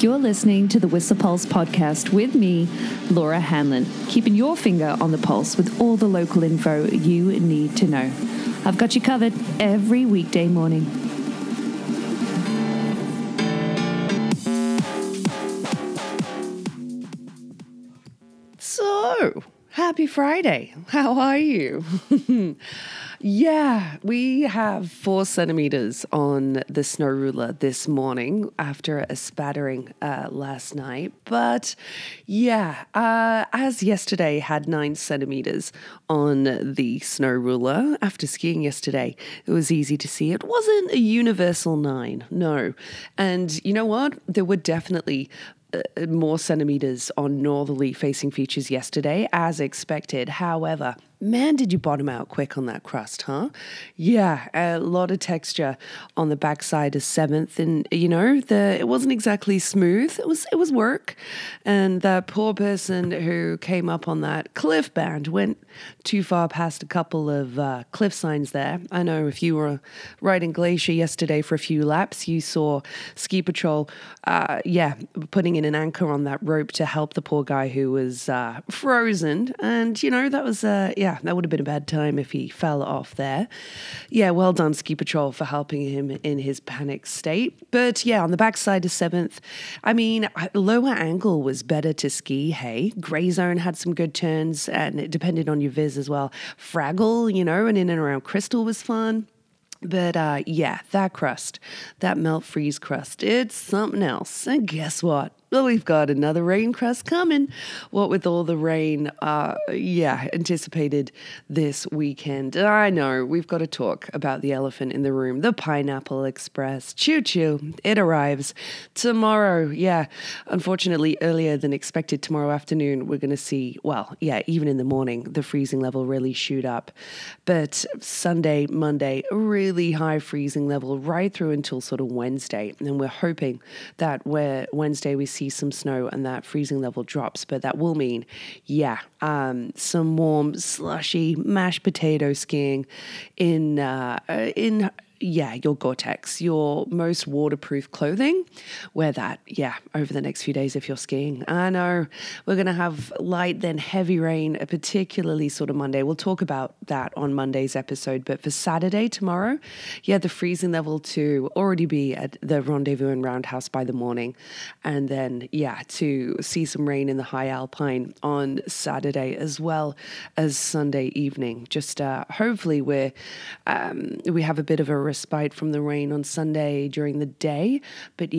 You're listening to the Whistler Pulse podcast with me, Laura Hanlon, keeping your finger on the pulse with all the local info you need to know. I've got you covered every weekday morning. So, happy Friday. How are you? Yeah, we have 4 centimetres on the snow ruler this morning after a spattering last night. But yeah, as yesterday had 9 centimetres on the snow ruler after skiing yesterday, it was easy to see. It wasn't a universal 9, no. And you know what? There were definitely more centimetres on northerly facing features yesterday, as expected. However, man, did you bottom out quick on that crust, huh? Yeah, a lot of texture on the backside of 7th, and you know, it wasn't exactly smooth. It was work, and that poor person who came up on that cliff band went too far past a couple of cliff signs there. I know if you were riding Glacier yesterday for a few laps, you saw Ski Patrol, putting in an anchor on that rope to help the poor guy who was frozen. And, you know, that would have been a bad time if he fell off there. Yeah, well done, Ski Patrol, for helping him in his panic state. But, yeah, on the backside of 7th, I mean, lower angle was better to ski, hey? Grey Zone had some good turns, and it depended on your viz as well. Fraggle, you know, and in and around Crystal was fun. But that crust, that melt-freeze crust, it's something else. And guess what? Well, we've got another rain crust coming. What with all the rain, anticipated this weekend. I know, we've got to talk about the elephant in the room, the Pineapple Express. Choo-choo, it arrives tomorrow. Yeah, unfortunately, earlier than expected tomorrow afternoon, we're going to see, even in the morning, the freezing level really shoot up. But Sunday, Monday, really high freezing level right through until sort of Wednesday. And we're hoping that Wednesday we see some snow and that freezing level drops, but that will mean, some warm, slushy, mashed potato skiing in your Gore-Tex, your most waterproof clothing. Wear that, over the next few days if you're skiing. I know we're going to have light, then heavy rain, particularly sort of Monday. We'll talk about that on Monday's episode. But for Saturday, tomorrow, the freezing level to already be at the Rendezvous and Roundhouse by the morning. And then, to see some rain in the high alpine on Saturday as well as Sunday evening. Just hopefully we have a bit of a respite from the rain on Sunday during the day. But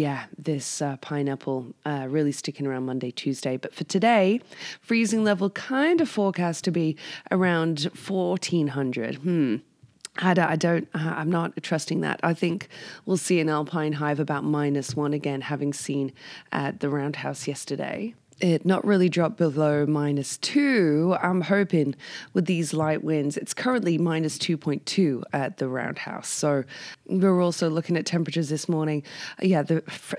this pineapple really sticking around Monday, Tuesday. But for today, freezing level kind of forecast to be around 1400. I'm not trusting that. I think we'll see an alpine high of about -1 again, having seen at the Roundhouse yesterday. It not really dropped below -2. I'm hoping with these light winds, it's currently -2.2 at the Roundhouse. So we're also looking at temperatures this morning. The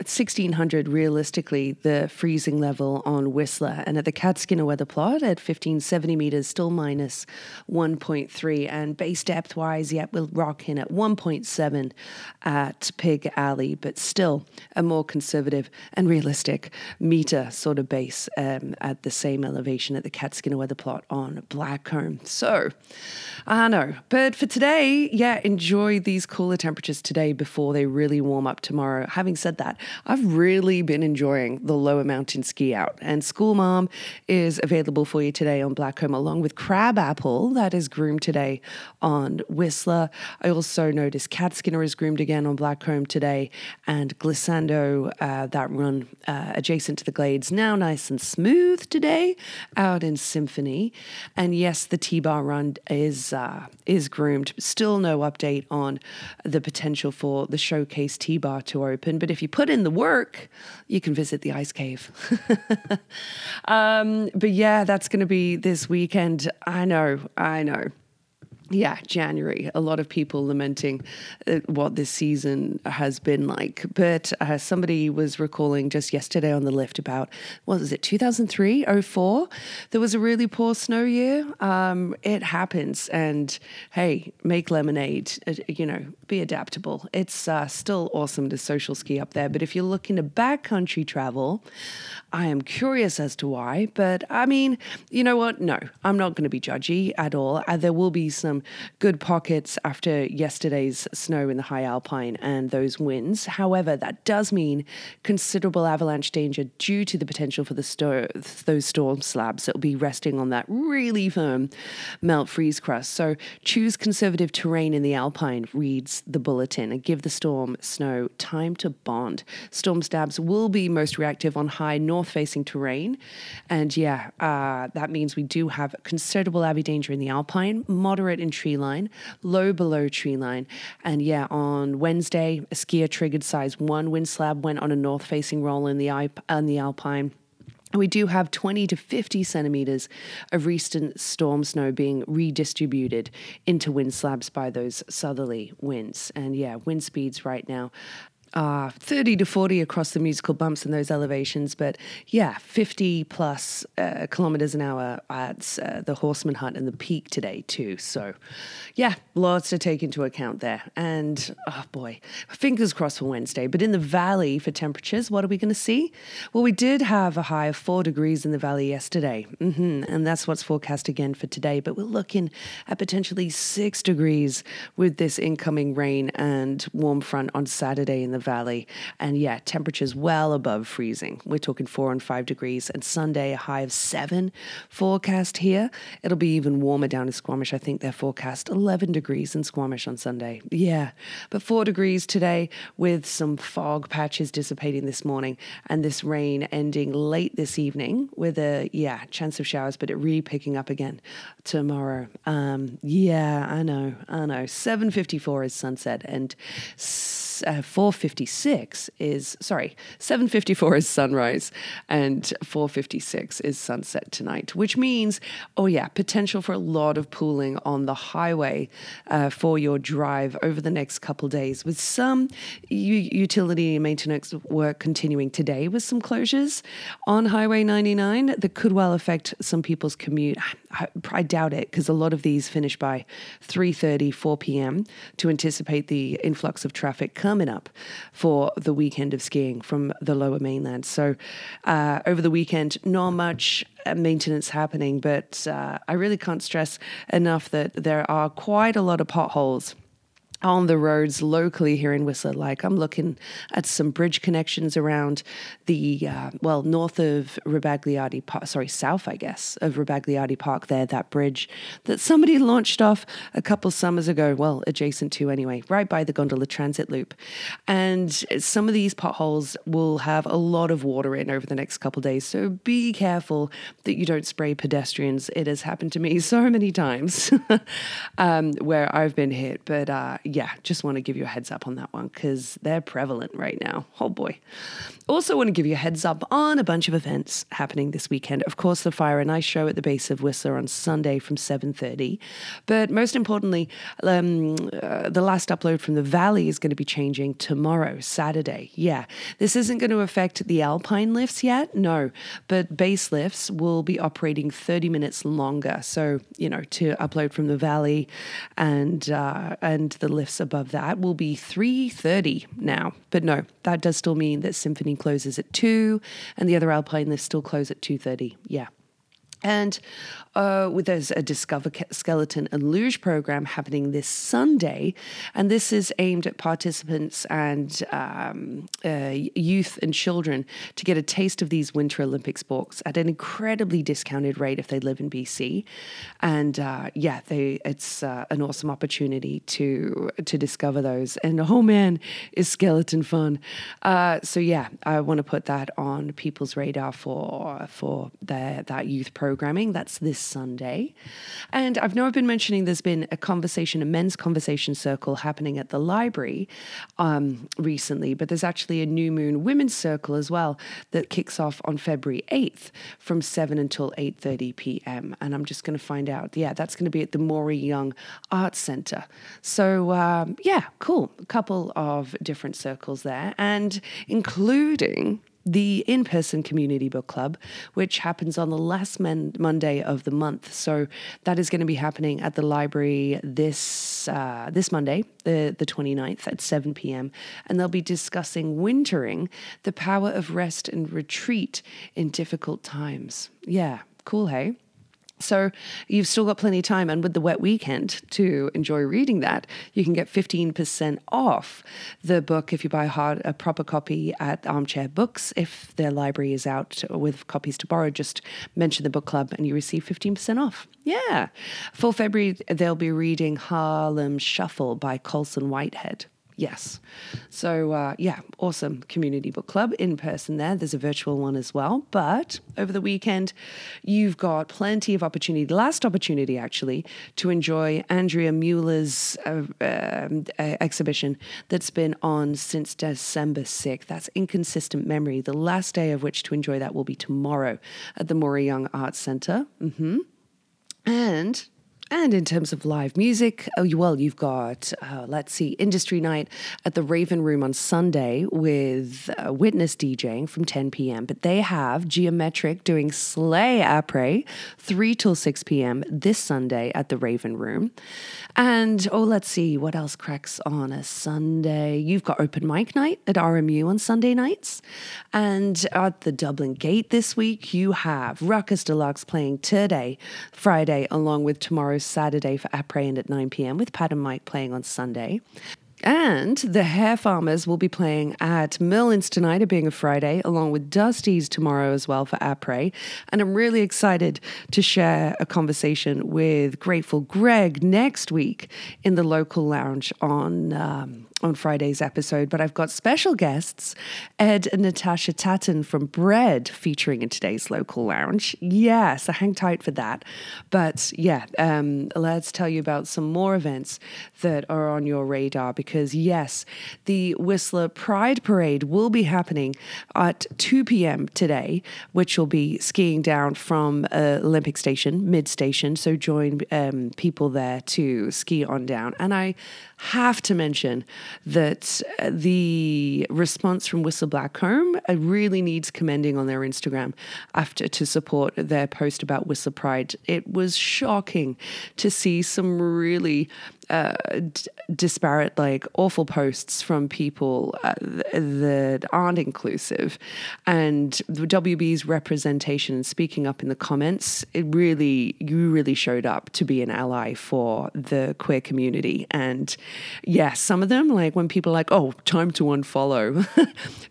1600 realistically, the freezing level on Whistler, and at the Catskinner weather plot at 1570 meters, still -1.3. And base depth wise, we'll rock in at 1.7 at Pig Alley, but still a more conservative and realistic meter sort of base. At the same elevation at the Catskinner weather plot on Blackcomb. So, I know. But for today, enjoy these cooler temperatures today before they really warm up tomorrow. Having said that, I've really been enjoying the lower mountain ski out, and School Mom is available for you today on Blackcomb, along with Crab Apple that is groomed today on Whistler. I also noticed Catskinner is groomed again on Blackcomb today, and Glissando, that run adjacent to the glades, now nice and smooth today out in Symphony. And yes, the T-Bar run is groomed. Still no update on the potential for the showcase T-Bar to open, but if you put in the work, you can visit the ice cave. But that's going to be this weekend. I know. Yeah, January. A lot of people lamenting what this season has been like. But somebody was recalling just yesterday on the lift about, what was it, 2003, 04? There was a really poor snow year. It happens. And hey, make lemonade, be adaptable. It's still awesome to social ski up there. But if you're looking to backcountry travel, I am curious as to why. But I mean, you know what? No, I'm not going to be judgy at all. There will be some good pockets after yesterday's snow in the high alpine and those winds. However, that does mean considerable avalanche danger due to the potential for those storm slabs that will be resting on that really firm melt freeze crust. So choose conservative terrain in the alpine, reads the bulletin, and give the storm snow time to bond. Storm slabs will be most reactive on high north-facing terrain. And that means we do have considerable avi danger in the alpine, moderate in tree line, low below tree line. And on Wednesday, a skier triggered size 1 wind slab went on a north-facing roll in the alpine. We do have 20 to 50 centimetres of recent storm snow being redistributed into wind slabs by those southerly winds. And wind speeds right now 30 to 40 across the musical bumps in those elevations, but 50 plus kilometers an hour at the Horseman Hut and the peak today too. So lots to take into account there. And fingers crossed for Wednesday. But in the valley for temperatures, what are we going to see? Well, we did have a high of 4 degrees in the valley yesterday. And that's what's forecast again for today. But we're looking at potentially 6 degrees with this incoming rain and warm front on Saturday in the valley. And temperatures well above freezing. We're talking 4 and 5 degrees. And Sunday, a high of 7 forecast here. It'll be even warmer down in Squamish. I think they're forecast 11 degrees in Squamish on Sunday. But 4 degrees today with some fog patches dissipating this morning and this rain ending late this evening with a chance of showers, but it really picking up again tomorrow. I know. 7:54 is sunset and 7:54 is sunrise and 4:56 is sunset tonight, which means, potential for a lot of pooling on the highway for your drive over the next couple days, with some utility maintenance work continuing today with some closures on Highway 99 that could well affect some people's commute. I doubt it, because a lot of these finish by 3:30, 4 p.m. to anticipate the influx of traffic coming up for the weekend of skiing from the lower mainland. So over the weekend, not much maintenance happening, but I really can't stress enough that there are quite a lot of potholes on the roads locally here in Whistler. Like, I'm looking at some bridge connections around the, north of Rebagliati Park, south, I guess, of Rebagliati Park there, that bridge that somebody launched off a couple summers ago, adjacent to anyway, right by the gondola transit loop. And some of these potholes will have a lot of water in over the next couple days, so be careful that you don't spray pedestrians. It has happened to me so many times where I've been hit, but just want to give you a heads up on that one because they're prevalent right now. Oh boy. Also want to give you a heads up on a bunch of events happening this weekend. Of course, the Fire and Ice show at the base of Whistler on Sunday from 7:30. But most importantly, the last upload from the Valley is going to be changing tomorrow, Saturday. This isn't going to affect the Alpine lifts yet. No, but base lifts will be operating 30 minutes longer. So, to upload from the Valley and the lifts above that will be 3:30 now. But no, that does still mean that Symphony closes at 2 and the other alpine lifts still close at 2:30. And there's a Discover Skeleton and Luge program happening this Sunday, and this is aimed at participants and youth and children to get a taste of these Winter Olympic sports at an incredibly discounted rate if they live in BC. And it's an awesome opportunity to discover those. And oh man, is skeleton fun! I want to put that on people's radar for that youth program programming. That's this Sunday. And I know I've been mentioning there's been a men's conversation circle happening at the library recently, but there's actually a New Moon Women's Circle as well that kicks off on February 8th from 7 until 8:30 p.m. And I'm just going to find out. Yeah, that's going to be at the Maury Young Arts Centre. So, yeah, cool. A couple of different circles there, and including the in-person community book club, which happens on the last Monday of the month. So that is going to be happening at the library this Monday, the 29th at 7 p.m. And they'll be discussing wintering, the power of rest and retreat in difficult times. Yeah, cool, hey? So you've still got plenty of time, and with the wet weekend to enjoy reading that, you can get 15% off the book if you buy a proper copy at Armchair Books. If their library is out with copies to borrow, just mention the book club and you receive 15% off. Yeah. For February, they'll be reading Harlem Shuffle by Colson Whitehead. Yes. So, yeah, awesome community book club in person there. There's a virtual one as well. But over the weekend, you've got plenty of opportunity, the last opportunity actually, to enjoy Andrea Mueller's exhibition that's been on since December 6th. That's Inconsistent Memory. The last day of which to enjoy that will be tomorrow at the Maury Young Arts Centre. Mm-hmm. And in terms of live music, you've got, Industry Night at the Raven Room on Sunday with Witness DJing from 10 p.m. But they have Geometric doing Slay Après 3 till 6 p.m. this Sunday at the Raven Room. And, what else cracks on a Sunday? You've got Open Mic Night at RMU on Sunday nights. And at the Dublin Gate this week, you have Ruckus Deluxe playing today, Friday, along with tomorrow, Saturday for Après and at 9 p.m. with Pat and Mike playing on Sunday. And the Hair Farmers will be playing at Merlin's tonight, it being a Friday, along with Dusty's tomorrow as well for Après. And I'm really excited to share a conversation with Grateful Greg next week in the local lounge on Friday's episode. But I've got special guests, Ed and Natasha Tatton from Bread featuring in today's local lounge. Yeah, so hang tight for that. But yeah, let's tell you about some more events that are on your radar, because yes, the Whistler Pride Parade will be happening at 2 p.m. today, which will be skiing down from Olympic Station, mid-station. So join people there to ski on down. And I have to mention that the response from Whistler Blackcomb really needs commending on their Instagram to support their post about Whistler Pride. It was shocking to see some really disparate, like awful posts from people that aren't inclusive, and the WB's representation and speaking up in the comments. You really showed up to be an ally for the queer community. And yeah, some of them, like when people are like, oh, time to unfollow,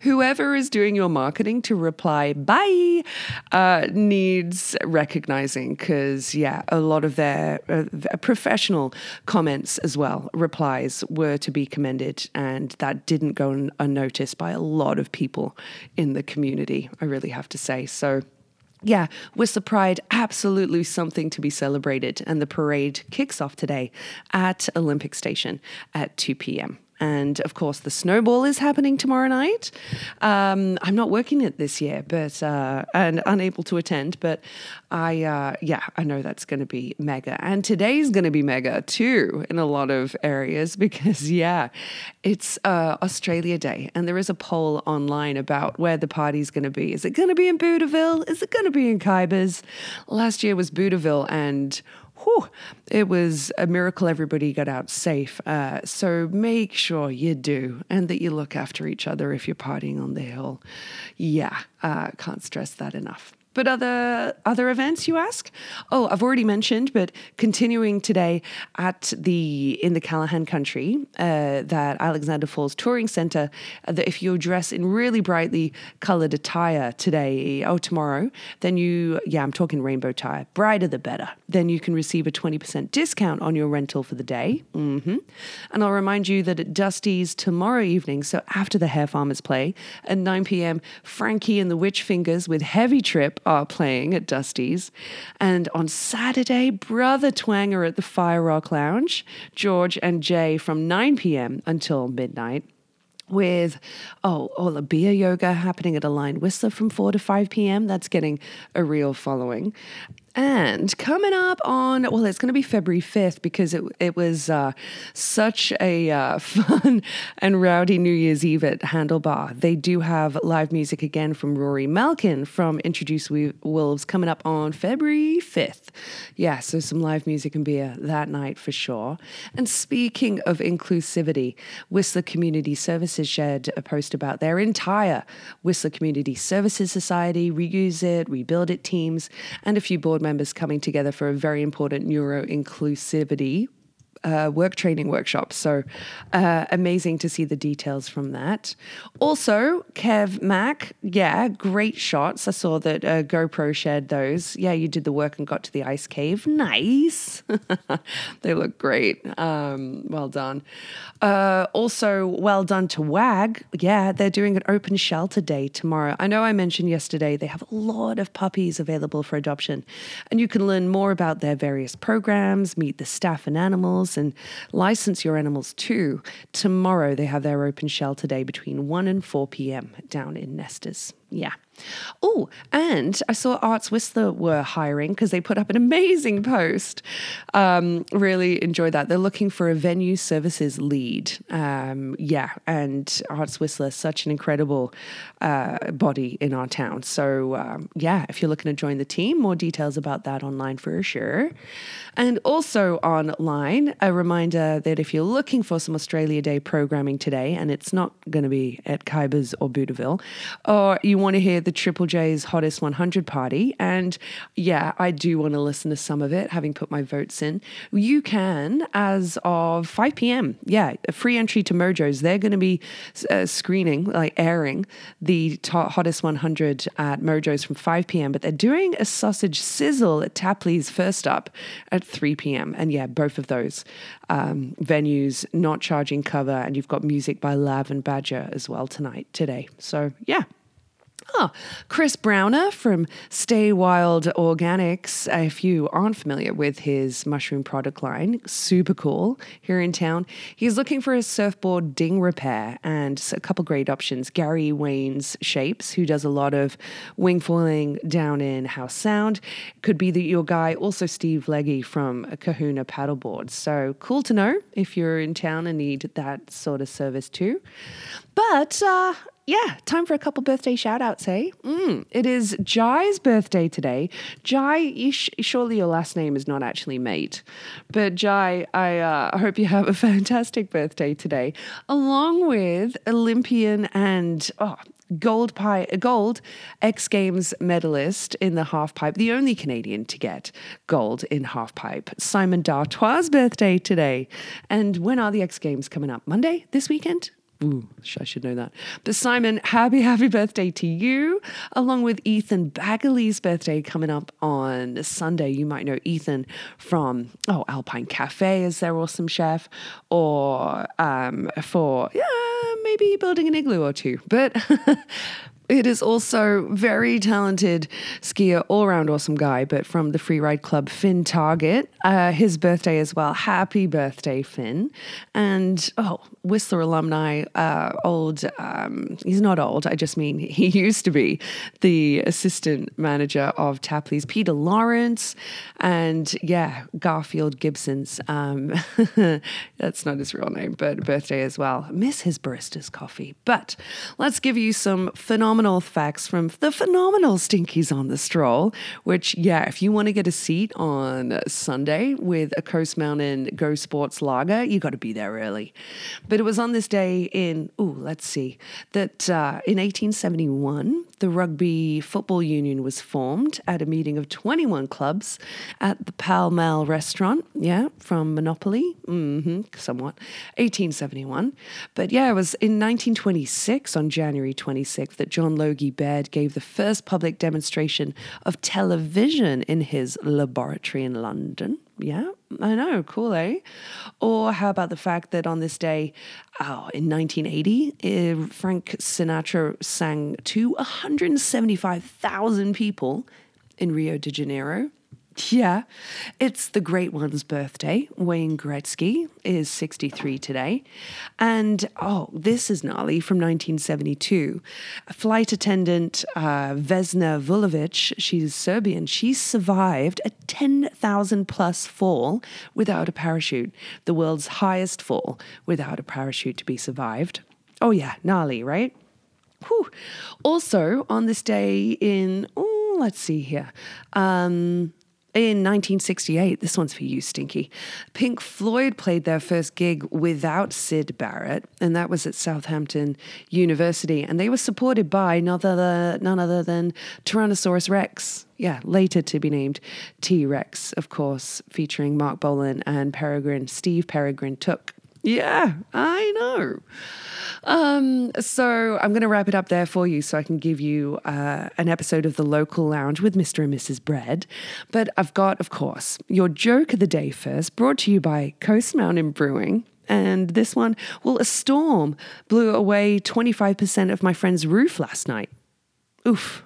whoever is doing your marketing to reply bye needs recognizing, because yeah, a lot of their professional comments as well, replies were to be commended, and that didn't go unnoticed by a lot of people in the community, I really have to say. So yeah, Whistler Pride, absolutely something to be celebrated, and the parade kicks off today at Olympic Station at 2 p.m. And of course, the snowball is happening tomorrow night. I'm not working it this year, but and unable to attend. But I know that's going to be mega, and today's going to be mega too in a lot of areas, because yeah, it's Australia Day, and there is a poll online about where the party's going to be. Is it going to be in Budaville? Is it going to be in Kybers? Last year was Budaville, and it was a miracle everybody got out safe. So make sure you do, and that you look after each other if you're partying on the hill. Yeah, can't stress that enough. But other events, you ask? Oh, I've already mentioned, but continuing today in the Callahan country, that Alexander Falls Touring Centre, that if you're dressed in really brightly coloured attire tomorrow, then I'm talking rainbow attire, brighter the better, then you can receive a 20% discount on your rental for the day. Mm-hmm. And I'll remind you that at Dusty's tomorrow evening, so after the Hair Farmers play, at 9 p.m., Frankie and the Witch Fingers with Heavy Trip playing at Dusty's. And on Saturday, Brother Twanger at the Fire Rock Lounge, George and Jay from 9 p.m. until midnight, with all the beer yoga happening at Aligned Whistler from 4 to 5 p.m. That's getting a real following. And coming up on, well, it's going to be February 5th because it was such a fun and rowdy New Year's Eve at Handlebar. They do have live music again from Rory Malkin from Introduce Wolves coming up on February 5th. Yeah, so some live music and beer that night for sure. And speaking of inclusivity, Whistler Community Services shared a post about their entire Whistler Community Services Society, Reuse It, Rebuild It teams, and a few board members coming together for a very important neuro-inclusivity work training workshop. So amazing to see the details from that. Also, Kev Mack, yeah, great shots. I saw that GoPro shared those. Yeah, you did the work and got to the ice cave. Nice. They look great. Well done. Also, well done to WAG. Yeah, they're doing an open shelter day tomorrow. I know I mentioned yesterday they have a lot of puppies available for adoption, and you can learn more about their various programs, meet the staff and animals, and license your animals too. Tomorrow they have their open shelter day between 1 and 4 p.m. down in Nesters. Yeah. Oh, and I saw Arts Whistler were hiring because they put up an amazing post. Really enjoyed that. They're looking for a venue services lead. Yeah, and Arts Whistler, such an incredible body in our town. So, yeah, if you're looking to join the team, more details about that online for sure. And also online, a reminder that if you're looking for some Australia Day programming today, and it's not going to be at Kybers or Budaville, or you want to hear the Triple J's Hottest 100 party, and yeah, I do want to listen to some of it, having put my votes in. You can, as of 5 p.m., yeah, a free entry to Mojo's. They're going to be screening, like airing, the Hottest 100 at Mojo's from 5 p.m., but they're doing a sausage sizzle at Tapley's first up at 3 p.m., and yeah, both of those venues not charging cover, and you've got music by Lav and Badger as well today. So, yeah. Oh, Chris Browner from Stay Wild Organics, if you aren't familiar with his mushroom product line, super cool here in town. He's looking for a surfboard ding repair and a couple great options. Gary Wayne's Shapes, who does a lot of wing foiling down in House Sound, could be your guy. Also Steve Leggy from Kahuna Paddleboards. So cool to know if you're in town and need that sort of service too. But, yeah, time for a couple birthday shout-outs, eh? It is Jai's birthday today. Jai, surely your last name is not actually mate. But Jai, I hope you have a fantastic birthday today, along with Olympian and gold X Games medalist in the halfpipe, the only Canadian to get gold in halfpipe, Simon D'Artois' birthday today. And when are the X Games coming up? Monday? This weekend? Ooh, I should know that. But Simon, happy birthday to you, along with Ethan Bagley's birthday coming up on Sunday. You might know Ethan from Alpine Cafe as their awesome chef, or maybe building an igloo or two. But it is also very talented skier, all-round awesome guy, but from the Free Ride Club, Finn Target. His birthday as well. Happy birthday, Finn. And, Whistler alumni, he's not old, I just mean he used to be the assistant manager of Tapley's, Peter Lawrence, and, yeah, Garfield Gibson's. That's not his real name, but birthday as well. Miss his barista's coffee. But let's give you some phenomenal facts from the phenomenal Stinkies on the Stroll, which, yeah, if you want to get a seat on Sunday with a Coast Mountain Go Sports Lager, you got to be there early. But it was on this day in 1871, the Rugby Football Union was formed at a meeting of 21 clubs at the Pall Mall restaurant, yeah, from Monopoly, somewhat, 1871. But yeah, it was in 1926, on January 26th, that John on Logie Baird gave the first public demonstration of television in his laboratory in London. Yeah, I know, cool, eh? Or how about the fact that on this day, in 1980, Frank Sinatra sang to 175,000 people in Rio de Janeiro. Yeah, it's the great one's birthday. Wayne Gretzky is 63 today. And, this is gnarly, from 1972. Flight attendant Vesna Vulovic, she's Serbian, she survived a 10,000-plus fall without a parachute, the world's highest fall without a parachute to be survived. Oh, yeah, gnarly, right? Whew. Also, on this day in, in 1968, this one's for you, Stinky, Pink Floyd played their first gig without Syd Barrett, and that was at Southampton University, and they were supported by none other than Tyrannosaurus Rex, later to be named T-Rex, of course, featuring Mark Bolan and Steve Peregrine Took. Yeah, I know. So I'm going to wrap it up there for you so I can give you an episode of The Local Lounge with Mr. and Mrs. Bread. But I've got, of course, your joke of the day first, brought to you by Coast Mountain Brewing. And this one, a storm blew away 25% of my friend's roof last night. Oof.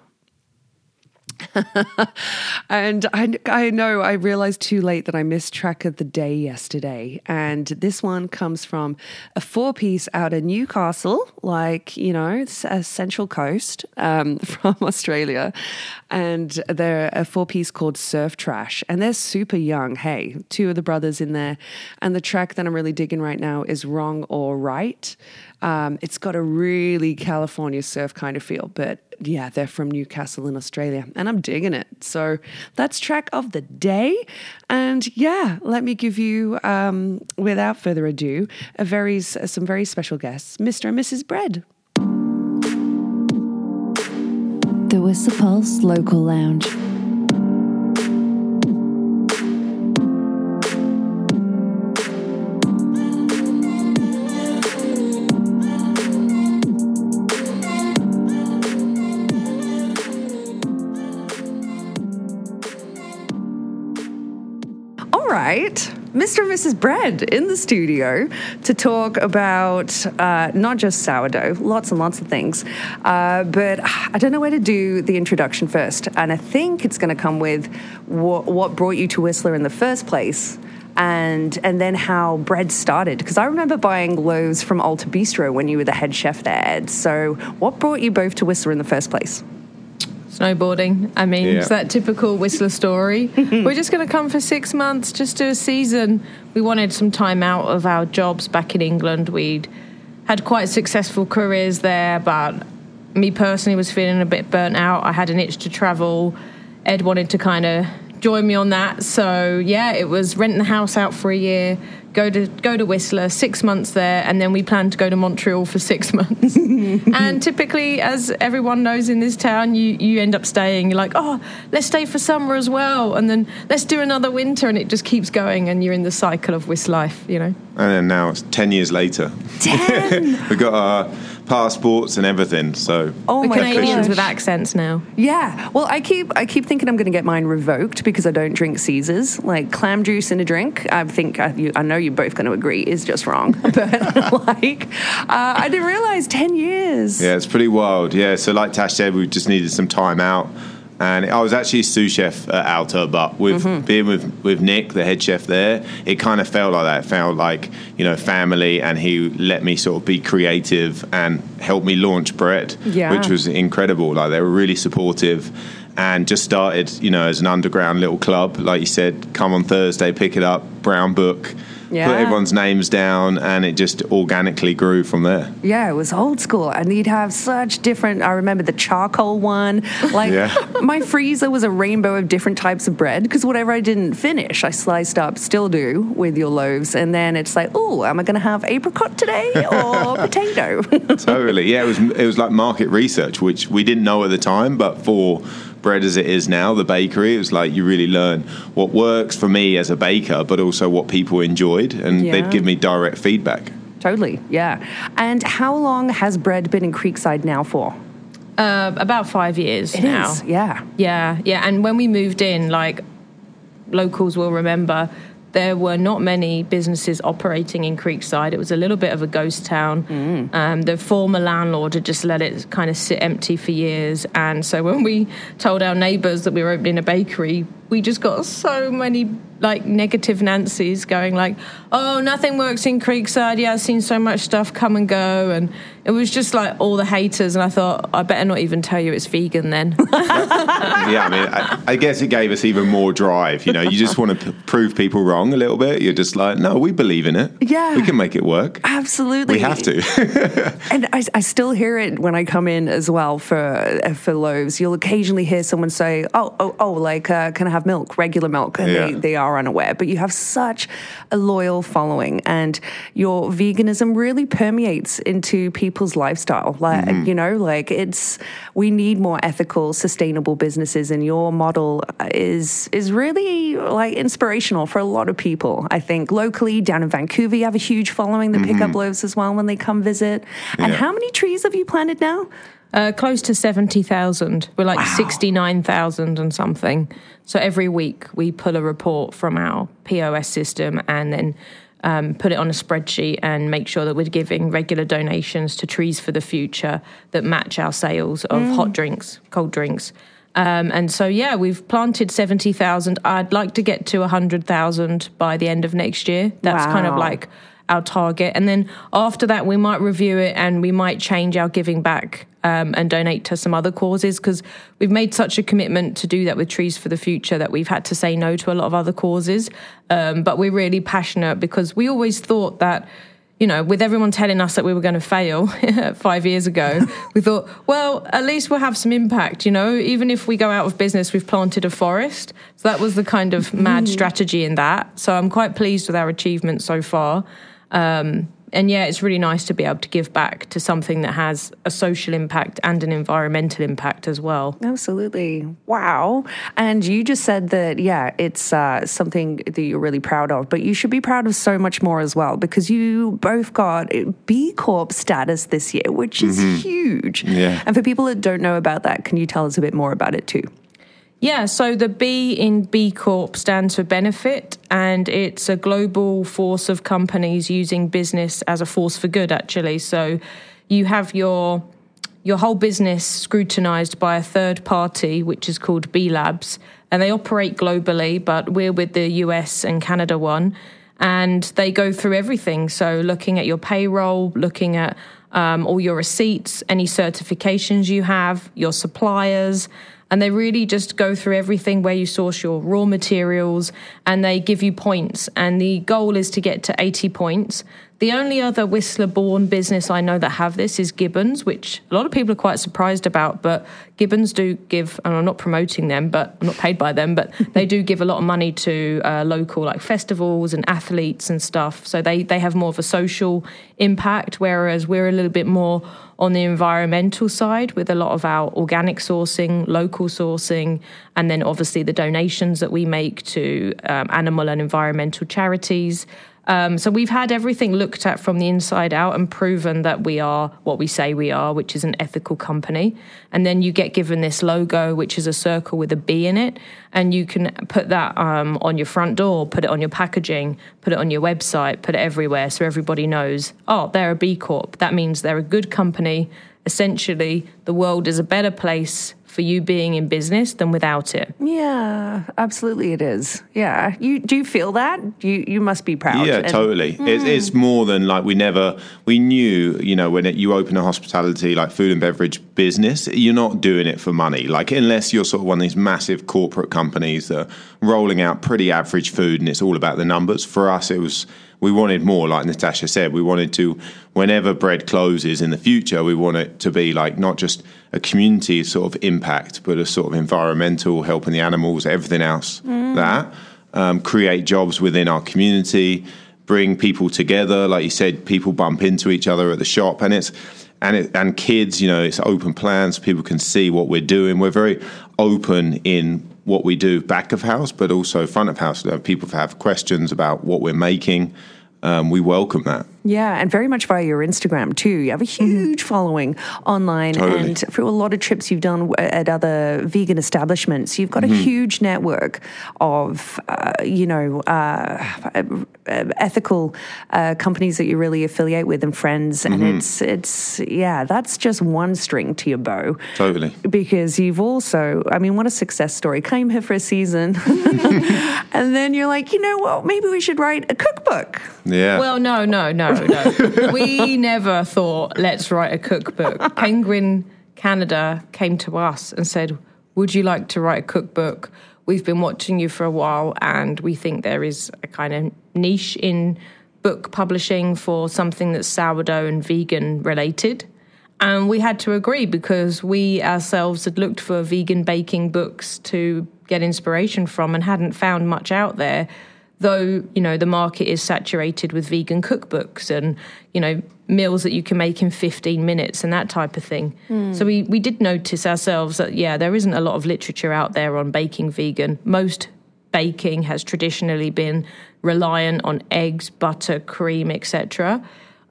And I know I realized too late that I missed track of the day yesterday. And this one comes from a four-piece out of Newcastle, Central Coast, from Australia. And they're a four-piece called Surf Trash. And they're super young. Hey, two of the brothers in there. And the track that I'm really digging right now is Wrong or Right. It's got a really California surf kind of feel, but yeah, they're from Newcastle in Australia, and I'm digging it. So that's track of the day. And yeah, let me give you, without further ado, some very special guests, Mr. and Mrs. Bread. The Whistler Pulse Local Lounge. Mr. and Mrs. Bread in the studio to talk about not just sourdough, lots and lots of things, but I don't know where to do the introduction first, and I think it's going to come with what brought you to Whistler in the first place, and then how Bread started, because I remember buying loaves from Alta Bistro when you were the head chef there, Ed. So what brought you both to Whistler in the first place? Snowboarding. It's that typical Whistler story. We're just going to come for 6 months, just do a season. We wanted some time out of our jobs back in England. We'd had quite successful careers there, but me personally was feeling a bit burnt out. I had an itch to travel. Ed wanted to kind of join me on that. So, it was renting the house out for a year, go to Whistler, 6 months there, and then we planned to go to Montreal for 6 months. And typically, as everyone knows in this town, you end up staying. You're like, let's stay for summer as well, and then let's do another winter, and it just keeps going, and you're in the cycle of Whist life, you know. And then now it's 10 years later. 10? We got our passports and everything, so... Oh, my Canadians with accents now. Yeah. Well, I keep thinking I'm going to get mine revoked because I don't drink Caesars. Like, clam juice in a drink, I know you're both going to agree, is just wrong. But, I didn't realise 10 years. Yeah, it's pretty wild. Yeah, so like Tash said, we just needed some time out. And I was actually sous chef at Alta, but with being with Nick, the head chef there, it kind of felt like that. It felt like, family, and he let me sort of be creative and help me launch Bread, which was incredible. Like, they were really supportive. And just started, as an underground little club. Like you said, come on Thursday, pick it up, brown book, put everyone's names down, and it just organically grew from there. Yeah, it was old school. And you'd have such different... I remember the charcoal one. My freezer was a rainbow of different types of bread, because whatever I didn't finish, I sliced up, still do, with your loaves. And then it's like, am I going to have apricot today or potato? Totally. Yeah, it was like market research, which we didn't know at the time, but for... Bread as it is now, the bakery, it was like you really learn what works for me as a baker, but also what people enjoyed, and they'd give me direct feedback. Totally, yeah. And how long has Bread been in Creekside now for? About 5 years now. It is, yeah. Yeah, yeah. And when we moved in, like, locals will remember, there were not many businesses operating in Creekside. It was a little bit of a ghost town. Mm. The former landlord had just let it kind of sit empty for years. And so when we told our neighbours that we were opening a bakery, we just got so many, like, negative Nancy's going like, oh, nothing works in Creekside. Yeah, I've seen so much stuff come and go. And it was just like all the haters. And I thought, I better not even tell you it's vegan then. Yeah, I mean, I guess it gave us even more drive. You know, you just want to prove people wrong a little bit. You're just like, no, we believe in it. Yeah. We can make it work. Absolutely. We have to. And I still hear it when I come in as well for loaves. You'll occasionally hear someone say, can I have milk, regular milk? And they are unaware. But you have such a loyal following, and your veganism really permeates into people's lifestyle. Like, mm-hmm. you know, like, it's, we need more ethical, sustainable businesses, and your model is really, like, inspirational for a lot of people. I think locally down in Vancouver, you have a huge following that mm-hmm. pick up loaves as well when they come visit. Yeah. And how many trees have you planted now? Close to 70,000. We're like 69,000 and something. So every week we pull a report from our POS system and then put it on a spreadsheet and make sure that we're giving regular donations to Trees for the Future that match our sales of hot drinks, cold drinks. And so, yeah, we've planted 70,000. I'd like to get to 100,000 by the end of next year. That's kind of like our target. And then after that, we might review it and we might change our giving back and donate to some other causes, because we've made such a commitment to do that with Trees for the Future that we've had to say no to a lot of other causes. But we're really passionate, because we always thought that, you know, with everyone telling us that we were going to fail 5 years ago, we thought, well, at least we'll have some impact, you know, even if we go out of business, we've planted a forest. So that was the kind of mad strategy in that. So I'm quite pleased with our achievement so far. And yeah, it's really nice to be able to give back to something that has a social impact and an environmental impact as well. Absolutely. Wow. And you just said that, yeah, it's something that you're really proud of, but you should be proud of so much more as well, because you both got B Corp status this year, which is huge. Yeah. And for people that don't know about that, can you tell us a bit more about it too? Yeah, so the B in B Corp stands for benefit, and it's a global force of companies using business as a force for good, actually. So you have your whole business scrutinized by a third party, which is called B Labs, and they operate globally, but we're with the US and Canada one, and they go through everything. So looking at your payroll, looking at all your receipts, any certifications you have, your suppliers. And they really just go through everything, where you source your raw materials, and they give you points. And the goal is to get to 80 points. The only other Whistler-born business I know that have this is Gibbons, which a lot of people are quite surprised about. But Gibbons do give, and I'm not promoting them, but I'm not paid by them, but they do give a lot of money to local, like, festivals and athletes and stuff. So they have more of a social impact, whereas we're a little bit more on the environmental side with a lot of our organic sourcing, local sourcing, and then obviously the donations that we make to animal and environmental charities. So we've had everything looked at from the inside out and proven that we are what we say we are, which is an ethical company. And then you get given this logo, which is a circle with a B in it, and you can put that on your front door, put it on your packaging, put it on your website, put it everywhere, so everybody knows, oh, they're a B Corp. That means they're a good company. Essentially, the world is a better place for you being in business than without it. Yeah, absolutely it is. Yeah. You do you feel that? You must be proud. Yeah, totally. It's more than, like, we knew, you know, when you open a hospitality, like, food and beverage business, you're not doing it for money. Like, unless you're sort of one of these massive corporate companies that are rolling out pretty average food and it's all about the numbers. For us, it was, we wanted more, like Natasha said. We wanted to, whenever Bread closes in the future, we want it to be, like, not just a community sort of impact, but a sort of environmental, helping the animals, everything else, create jobs within our community, bring people together. Like you said, people bump into each other at the shop, and kids, you know, it's open plans. People can see what we're doing. We're very open in what we do back of house, but also front of house. People have questions about what we're making. We welcome that. Yeah, and very much via your Instagram too. You have a huge following online, and through a lot of trips you've done at other vegan establishments, you've got a huge network of, ethical companies that you really affiliate with and friends. And it's that's just one string to your bow. Totally. Because you've also, I mean, what a success story. Came here for a season, and then you're like, you know what? Maybe we should write a cookbook. Yeah. Well, no. We never thought, let's write a cookbook. Penguin Canada came to us and said, would you like to write a cookbook? We've been watching you for a while, and we think there is a kind of niche in book publishing for something that's sourdough and vegan related. And we had to agree because we ourselves had looked for vegan baking books to get inspiration from and hadn't found much out there. Though, you know, the market is saturated with vegan cookbooks and, you know, meals that you can make in 15 minutes and that type of thing. So we did notice ourselves that, yeah, there isn't a lot of literature out there on baking vegan. Most baking has traditionally been reliant on eggs, butter, cream, etc.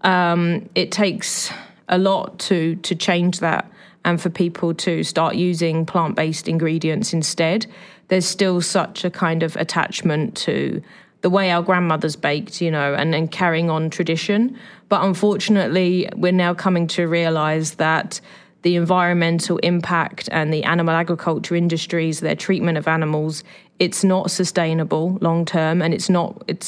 It takes a lot to change that and for people to start using plant-based ingredients instead. There's still such a kind of attachment to the way our grandmothers baked, you know, and carrying on tradition. But unfortunately, we're now coming to realise that the environmental impact and the animal agriculture industries, their treatment of animals, it's not sustainable long term, and it's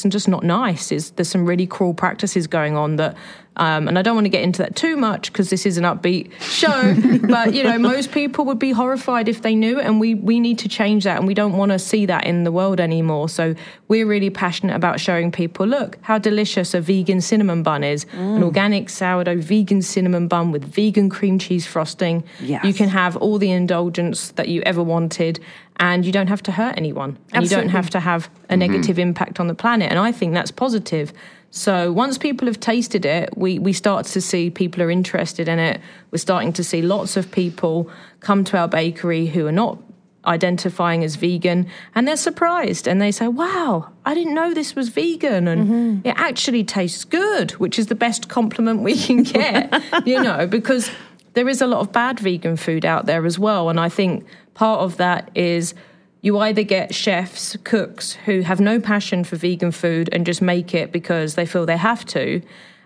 just not nice. There's some really cruel practices going on that, and I don't want to get into that too much because this is an upbeat show, but, you know, most people would be horrified if they knew it, and we need to change that, and we don't want to see that in the world anymore. So we're really passionate about showing people, look, how delicious a vegan cinnamon bun is, an organic sourdough vegan cinnamon bun with vegan cream cheese frosting. Yes. You can have all the indulgence that you ever wanted, and you don't have to hurt anyone. And Absolutely. You don't have to have a negative impact on the planet. And I think that's positive. So once people have tasted it, we start to see people are interested in it. We're starting to see lots of people come to our bakery who are not identifying as vegan, and they're surprised and they say, wow, I didn't know this was vegan, and it actually tastes good, which is the best compliment we can get, you know, because there is a lot of bad vegan food out there as well. And I think part of that is you either get chefs, cooks who have no passion for vegan food and just make it because they feel they have to,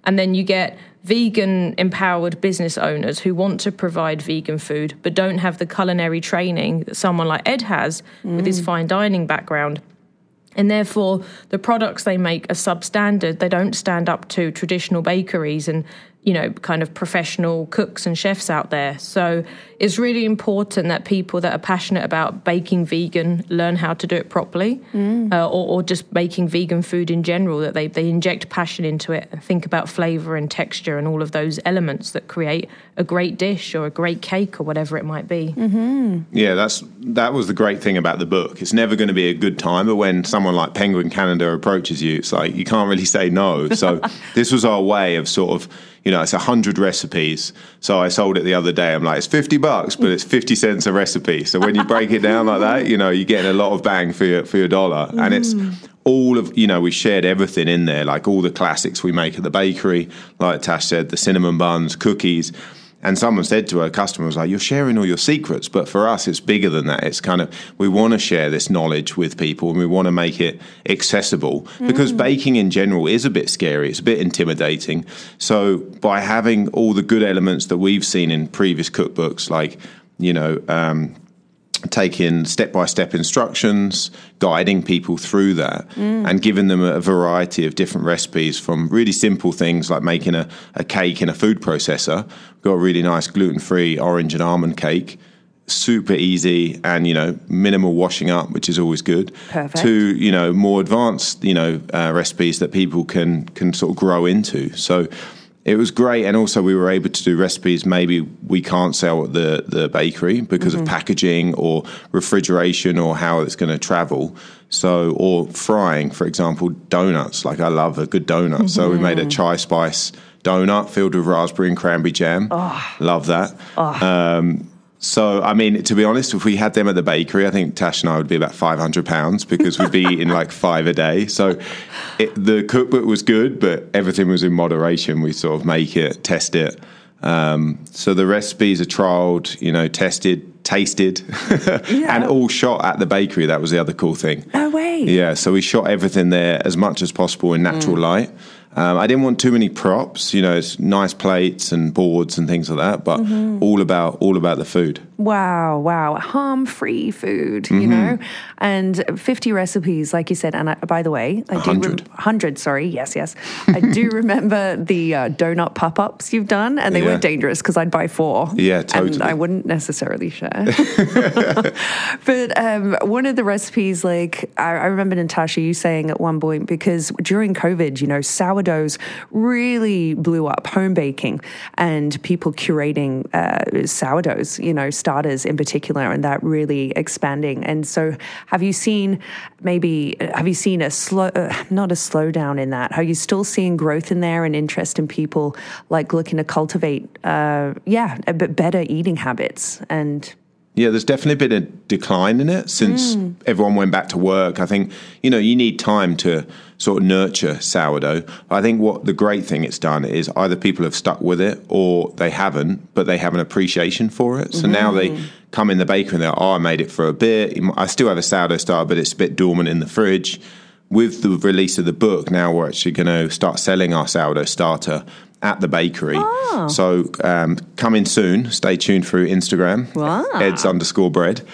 and then you get vegan empowered business owners who want to provide vegan food but don't have the culinary training that someone like Ed has with his fine dining background. And therefore, the products they make are substandard. They don't stand up to traditional bakeries and, you know, kind of professional cooks and chefs out there. So it's really important that people that are passionate about baking vegan learn how to do it properly, or just making vegan food in general, that they inject passion into it and think about flavour and texture and all of those elements that create a great dish or a great cake or whatever it might be. Yeah, that was the great thing about the book. It's never going to be a good time, but when someone like Penguin Canada approaches you, it's like you can't really say no. So this was our way of sort of, you know, it's 100 recipes. So I sold it the other day. I'm like, it's $50, but it's 50 cents a recipe. So when you break it down like that, you know, you're getting a lot of bang for your dollar. And it's all of, you know, we shared everything in there, like all the classics we make at the bakery. Like Tash said, the cinnamon buns, cookies. And someone said to her customer, was like, you're sharing all your secrets. But for us, it's bigger than that. It's kind of, we want to share this knowledge with people and we want to make it accessible because baking in general is a bit scary. It's a bit intimidating. So by having all the good elements that we've seen in previous cookbooks, like, you know, taking step-by-step instructions, guiding people through that and giving them a variety of different recipes, from really simple things like making a cake in a food processor. We've got a really nice gluten-free orange and almond cake, super easy and, you know, minimal washing up, which is always good. Perfect. To, you know, more advanced, you know, recipes that people can sort of grow into. So it was great, and also we were able to do recipes maybe we can't sell at the bakery because of packaging or refrigeration or how it's going to travel. So, or frying, for example, donuts. Like, I love a good donut. So we made a chai spice donut filled with raspberry and cranberry jam. Oh. Love that. Oh. So, I mean, to be honest, if we had them at the bakery, I think Tash and I would be about £500 because we'd be eating like five a day. So the cookbook was good, but everything was in moderation. We sort of make it, test it. So the recipes are trialed, you know, tested, tasted, yeah. and all shot at the bakery. That was the other cool thing. Oh, wait. Yeah, so we shot everything there as much as possible in natural light. I didn't want too many props, you know, it's nice plates and boards and things like that, but all about the food. Wow. Harm-free food, you know, and 50 recipes, like you said. And by the way, I do 100, yes. I do remember the donut pop-ups you've done, and they were dangerous because I'd buy four. Yeah, totally. And I wouldn't necessarily share. But one of the recipes, like, I remember, Natasha, you saying at one point, because during COVID, you know, sourdoughs really blew up, home baking and people curating sourdoughs, you know, starters in particular, and that really expanding. And so have you seen not a slowdown in that? Are you still seeing growth in there and interest in people like looking to cultivate, a bit better eating habits? And yeah, there's definitely been a decline in it since everyone went back to work. I think, you know, you need time to sort of nurture sourdough. I think what the great thing it's done is either people have stuck with it or they haven't, but they have an appreciation for it. So now they come in the bakery and they're I made it for a bit. I still have a sourdough starter, but it's a bit dormant in the fridge. With the release of the book, now we're actually going to start selling our sourdough starter at the bakery. Oh. So come in soon. Stay tuned through Instagram. Wow. Eds_bread.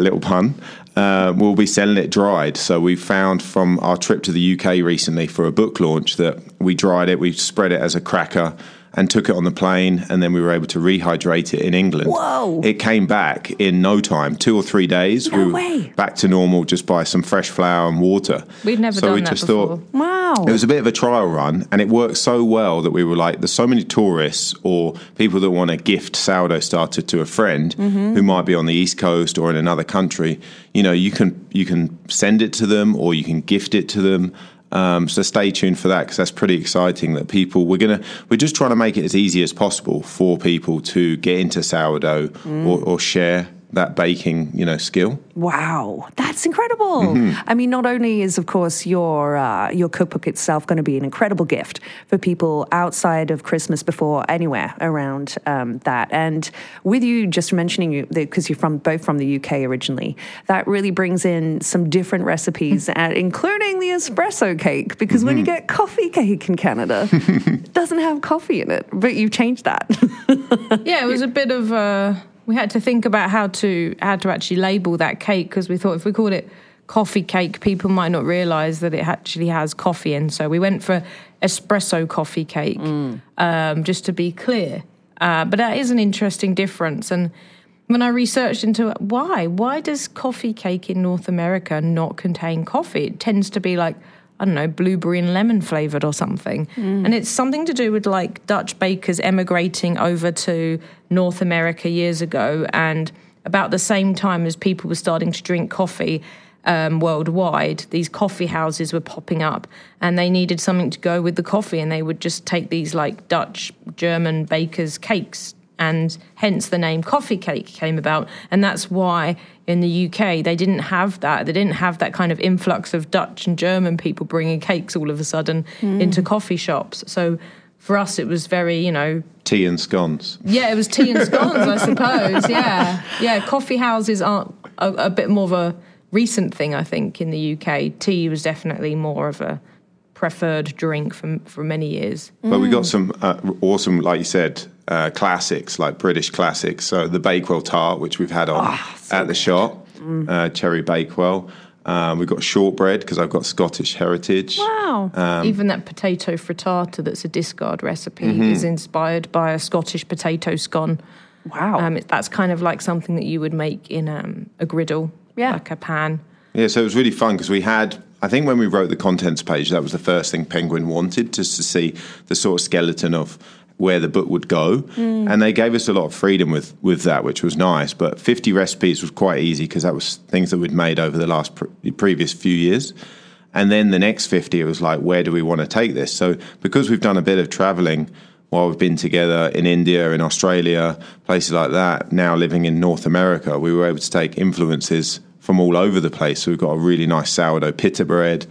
Little pun. We'll be selling it dried. So we found from our trip to the UK recently for a book launch that we dried it, we spread it as a cracker and took it on the plane, and then we were able to rehydrate it in England. Whoa! It came back in no time, 2 or 3 days. No way. Back to normal just by some fresh flour and water. We'd never done that before. Thought, wow. It was a bit of a trial run, and it worked so well that we were like, there's so many tourists or people that want to gift sourdough starter to a friend who might be on the East Coast or in another country. You know, you can send it to them or you can gift it to them. So stay tuned for that, because that's pretty exciting that people, we're just trying to make it as easy as possible for people to get into sourdough or share that baking, you know, skill. Wow, that's incredible. I mean, not only is, of course, your cookbook itself going to be an incredible gift for people outside of Christmas, before anywhere around that. And with you just mentioning, because you're both from the UK originally, that really brings in some different recipes, including the espresso cake, because when you get coffee cake in Canada, it doesn't have coffee in it, but you've changed that. Yeah, it was a bit of we had to think about how to actually label that cake, because we thought if we called it coffee cake, people might not realise that it actually has coffee in. So we went for espresso coffee cake, just to be clear. But that is an interesting difference. And when I researched into it, why does coffee cake in North America not contain coffee? It tends to be like, I don't know, blueberry and lemon flavoured or something. And it's something to do with like Dutch bakers emigrating over to North America years ago, and about the same time as people were starting to drink coffee worldwide, these coffee houses were popping up, and they needed something to go with the coffee, and they would just take these like Dutch, German bakers' cakes, and hence the name coffee cake came about. And that's why in the UK they didn't have that. They didn't have that kind of influx of Dutch and German people bringing cakes all of a sudden into coffee shops. So for us it was very, you know... Tea and scones. Yeah, it was tea and scones, I suppose, yeah. Yeah, coffee houses aren't a bit more of a recent thing, I think, in the UK. Tea was definitely more of a preferred drink for many years. Well, we got some awesome, like you said... classics, like British classics. So the Bakewell tart, which we've had on at the shop, cherry Bakewell. We've got shortbread, because I've got Scottish heritage. Wow. Even that potato frittata that's a discard recipe is inspired by a Scottish potato scone. Wow. That's kind of like something that you would make in a griddle, like a pan. Yeah, so it was really fun because we had... I think when we wrote the contents page, that was the first thing Penguin wanted, just to see the sort of skeleton of... where the book would go, and they gave us a lot of freedom with that, which was nice. But 50 recipes was quite easy, because that was things that we'd made over the last previous few years. And then the next 50, it was like, where do we want to take this? So because we've done a bit of travelling, while we've been together in India, in Australia, places like that, now living in North America, we were able to take influences from all over the place. So we've got a really nice sourdough pita bread.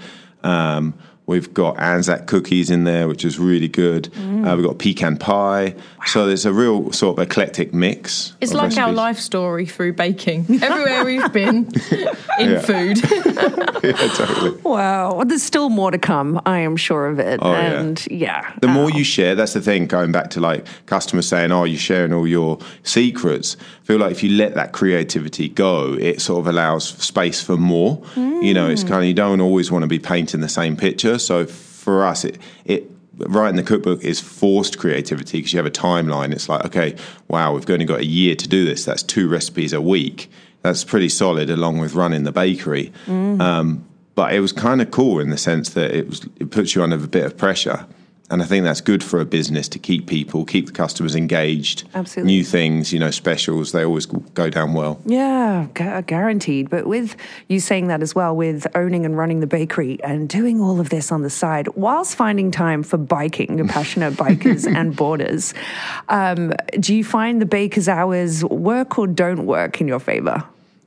We've got Anzac cookies in there, which is really good. We've got pecan pie. Wow. So there's a real sort of eclectic mix. It's like recipes. Our life story through baking. Everywhere we've been in food. Yeah, totally. Wow. Well, there's still more to come. I am sure of it. Oh, and yeah. The more you share, that's the thing, going back to like customers saying, oh, you're sharing all your secrets. I feel like if you let that creativity go, it sort of allows space for more. You know, it's kind of, you don't always want to be painting the same picture. So for us, it writing the cookbook is forced creativity because you have a timeline. It's like, okay, wow, we've only got a year to do this. That's 2 recipes a week. That's pretty solid, along with running the bakery. But it was kind of cool in the sense that it puts you under a bit of pressure. And I think that's good for a business to keep people, keep the customers engaged. Absolutely. New things, you know, specials, they always go down well. Yeah, guaranteed. But with you saying that as well, with owning and running the bakery and doing all of this on the side, whilst finding time for biking, passionate bikers and boarders, do you find the baker's hours work or don't work in your favour?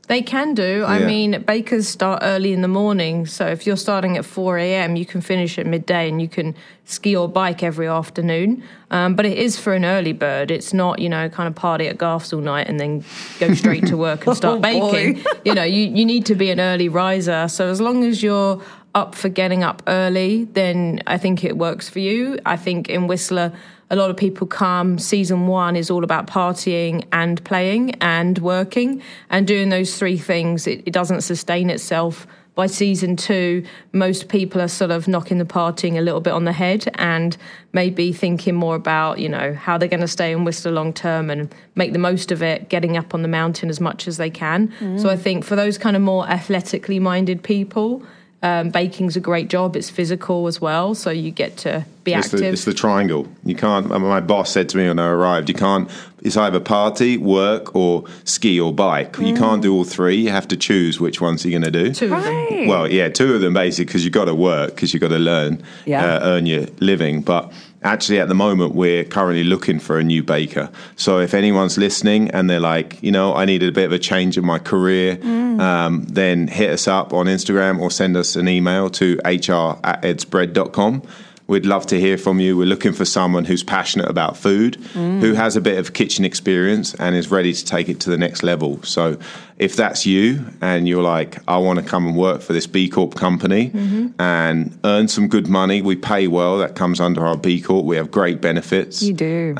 They can do. Yeah. I mean, bakers start early in the morning, so if you're starting at 4 a.m., you can finish at midday and you can ski or bike every afternoon. But it is for an early bird. It's not, you know, kind of party at Garth's all night and then go straight to work and start baking. You know, you need to be an early riser. So as long as you're up for getting up early, then I think it works for you. I think in Whistler, a lot of people come. Season 1 is all about partying and playing and working, and doing those 3 things, it doesn't sustain itself. By season 2, most people are sort of knocking the partying a little bit on the head and maybe thinking more about, you know, how they're going to stay in Whistler long term and make the most of it, getting up on the mountain as much as they can. So I think for those kind of more athletically minded people, baking's a great job. It's physical as well, so you get to be active. It's the triangle. You can't. My boss said to me when I arrived, you can't. It's either party, work, or ski or bike. You can't do all 3. You have to choose which ones you're going to do. 2 of them. Well, yeah, 2 of them basically, because you've got to work, because you've got to learn, earn your living. But actually, at the moment, we're currently looking for a new baker. So if anyone's listening and they're like, you know, I need a bit of a change in my career, then hit us up on Instagram or send us an email to hr@edsbread.com. We'd love to hear from you. We're looking for someone who's passionate about food, who has a bit of kitchen experience and is ready to take it to the next level. So if that's you and you're like, I want to come and work for this B Corp company and earn some good money. We pay well. That comes under our B Corp. We have great benefits. You do.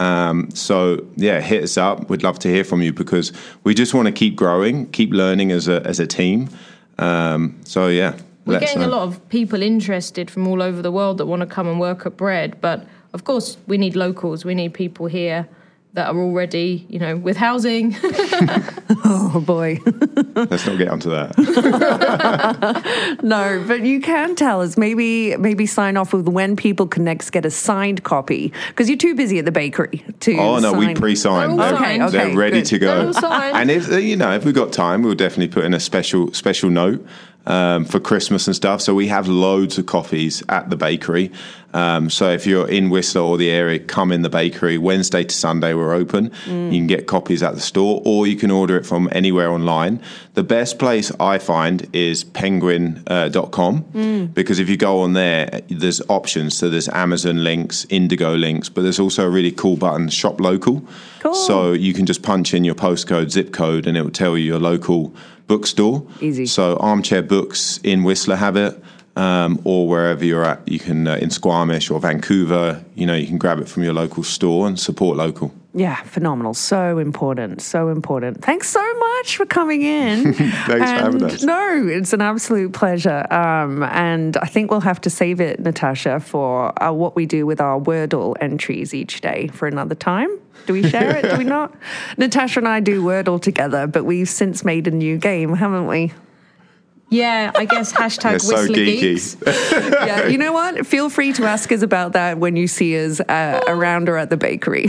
So, yeah, hit us up. We'd love to hear from you because we just want to keep growing, keep learning as a team. So, yeah. We're getting a lot of people interested from all over the world that want to come and work at Bread, but of course we need locals. We need people here that are already, you know, with housing. Oh, boy. Let's not get onto that. No, but you can tell us. Maybe sign off with when people can next get a signed copy, because you're too busy at the bakery to sign. We pre-sign. They're ready to go. And, if you know, if we've got time, we'll definitely put in a special note for Christmas and stuff. So we have loads of coffees at the bakery. So if you're in Whistler or the area, come in the bakery. Wednesday to Sunday we're open. You can get copies at the store, or you can order it from anywhere online. The best place I find is penguin.com because if you go on there, there's options. So there's Amazon links, Indigo links, but there's also a really cool button, Shop Local. Cool. So you can just punch in your postcode, zip code, and it will tell you your local bookstore. Easy. So Armchair Books in Whistler have it, or wherever you're at. You can in Squamish or Vancouver, you know, you can grab it from your local store and support local. Yeah, phenomenal. So important, so important. Thanks so much for coming in. Thanks for having us. No, it's an absolute pleasure. And I think we'll have to save it, Natasha, for what we do with our Wordle entries each day for another time. Do we share it? Do we not? Natasha and I do Wordle together, but we've since made a new game, haven't we? Yeah, I guess # Whistler Geeks. Yeah, you know what? Feel free to ask us about that when you see us around or at the bakery.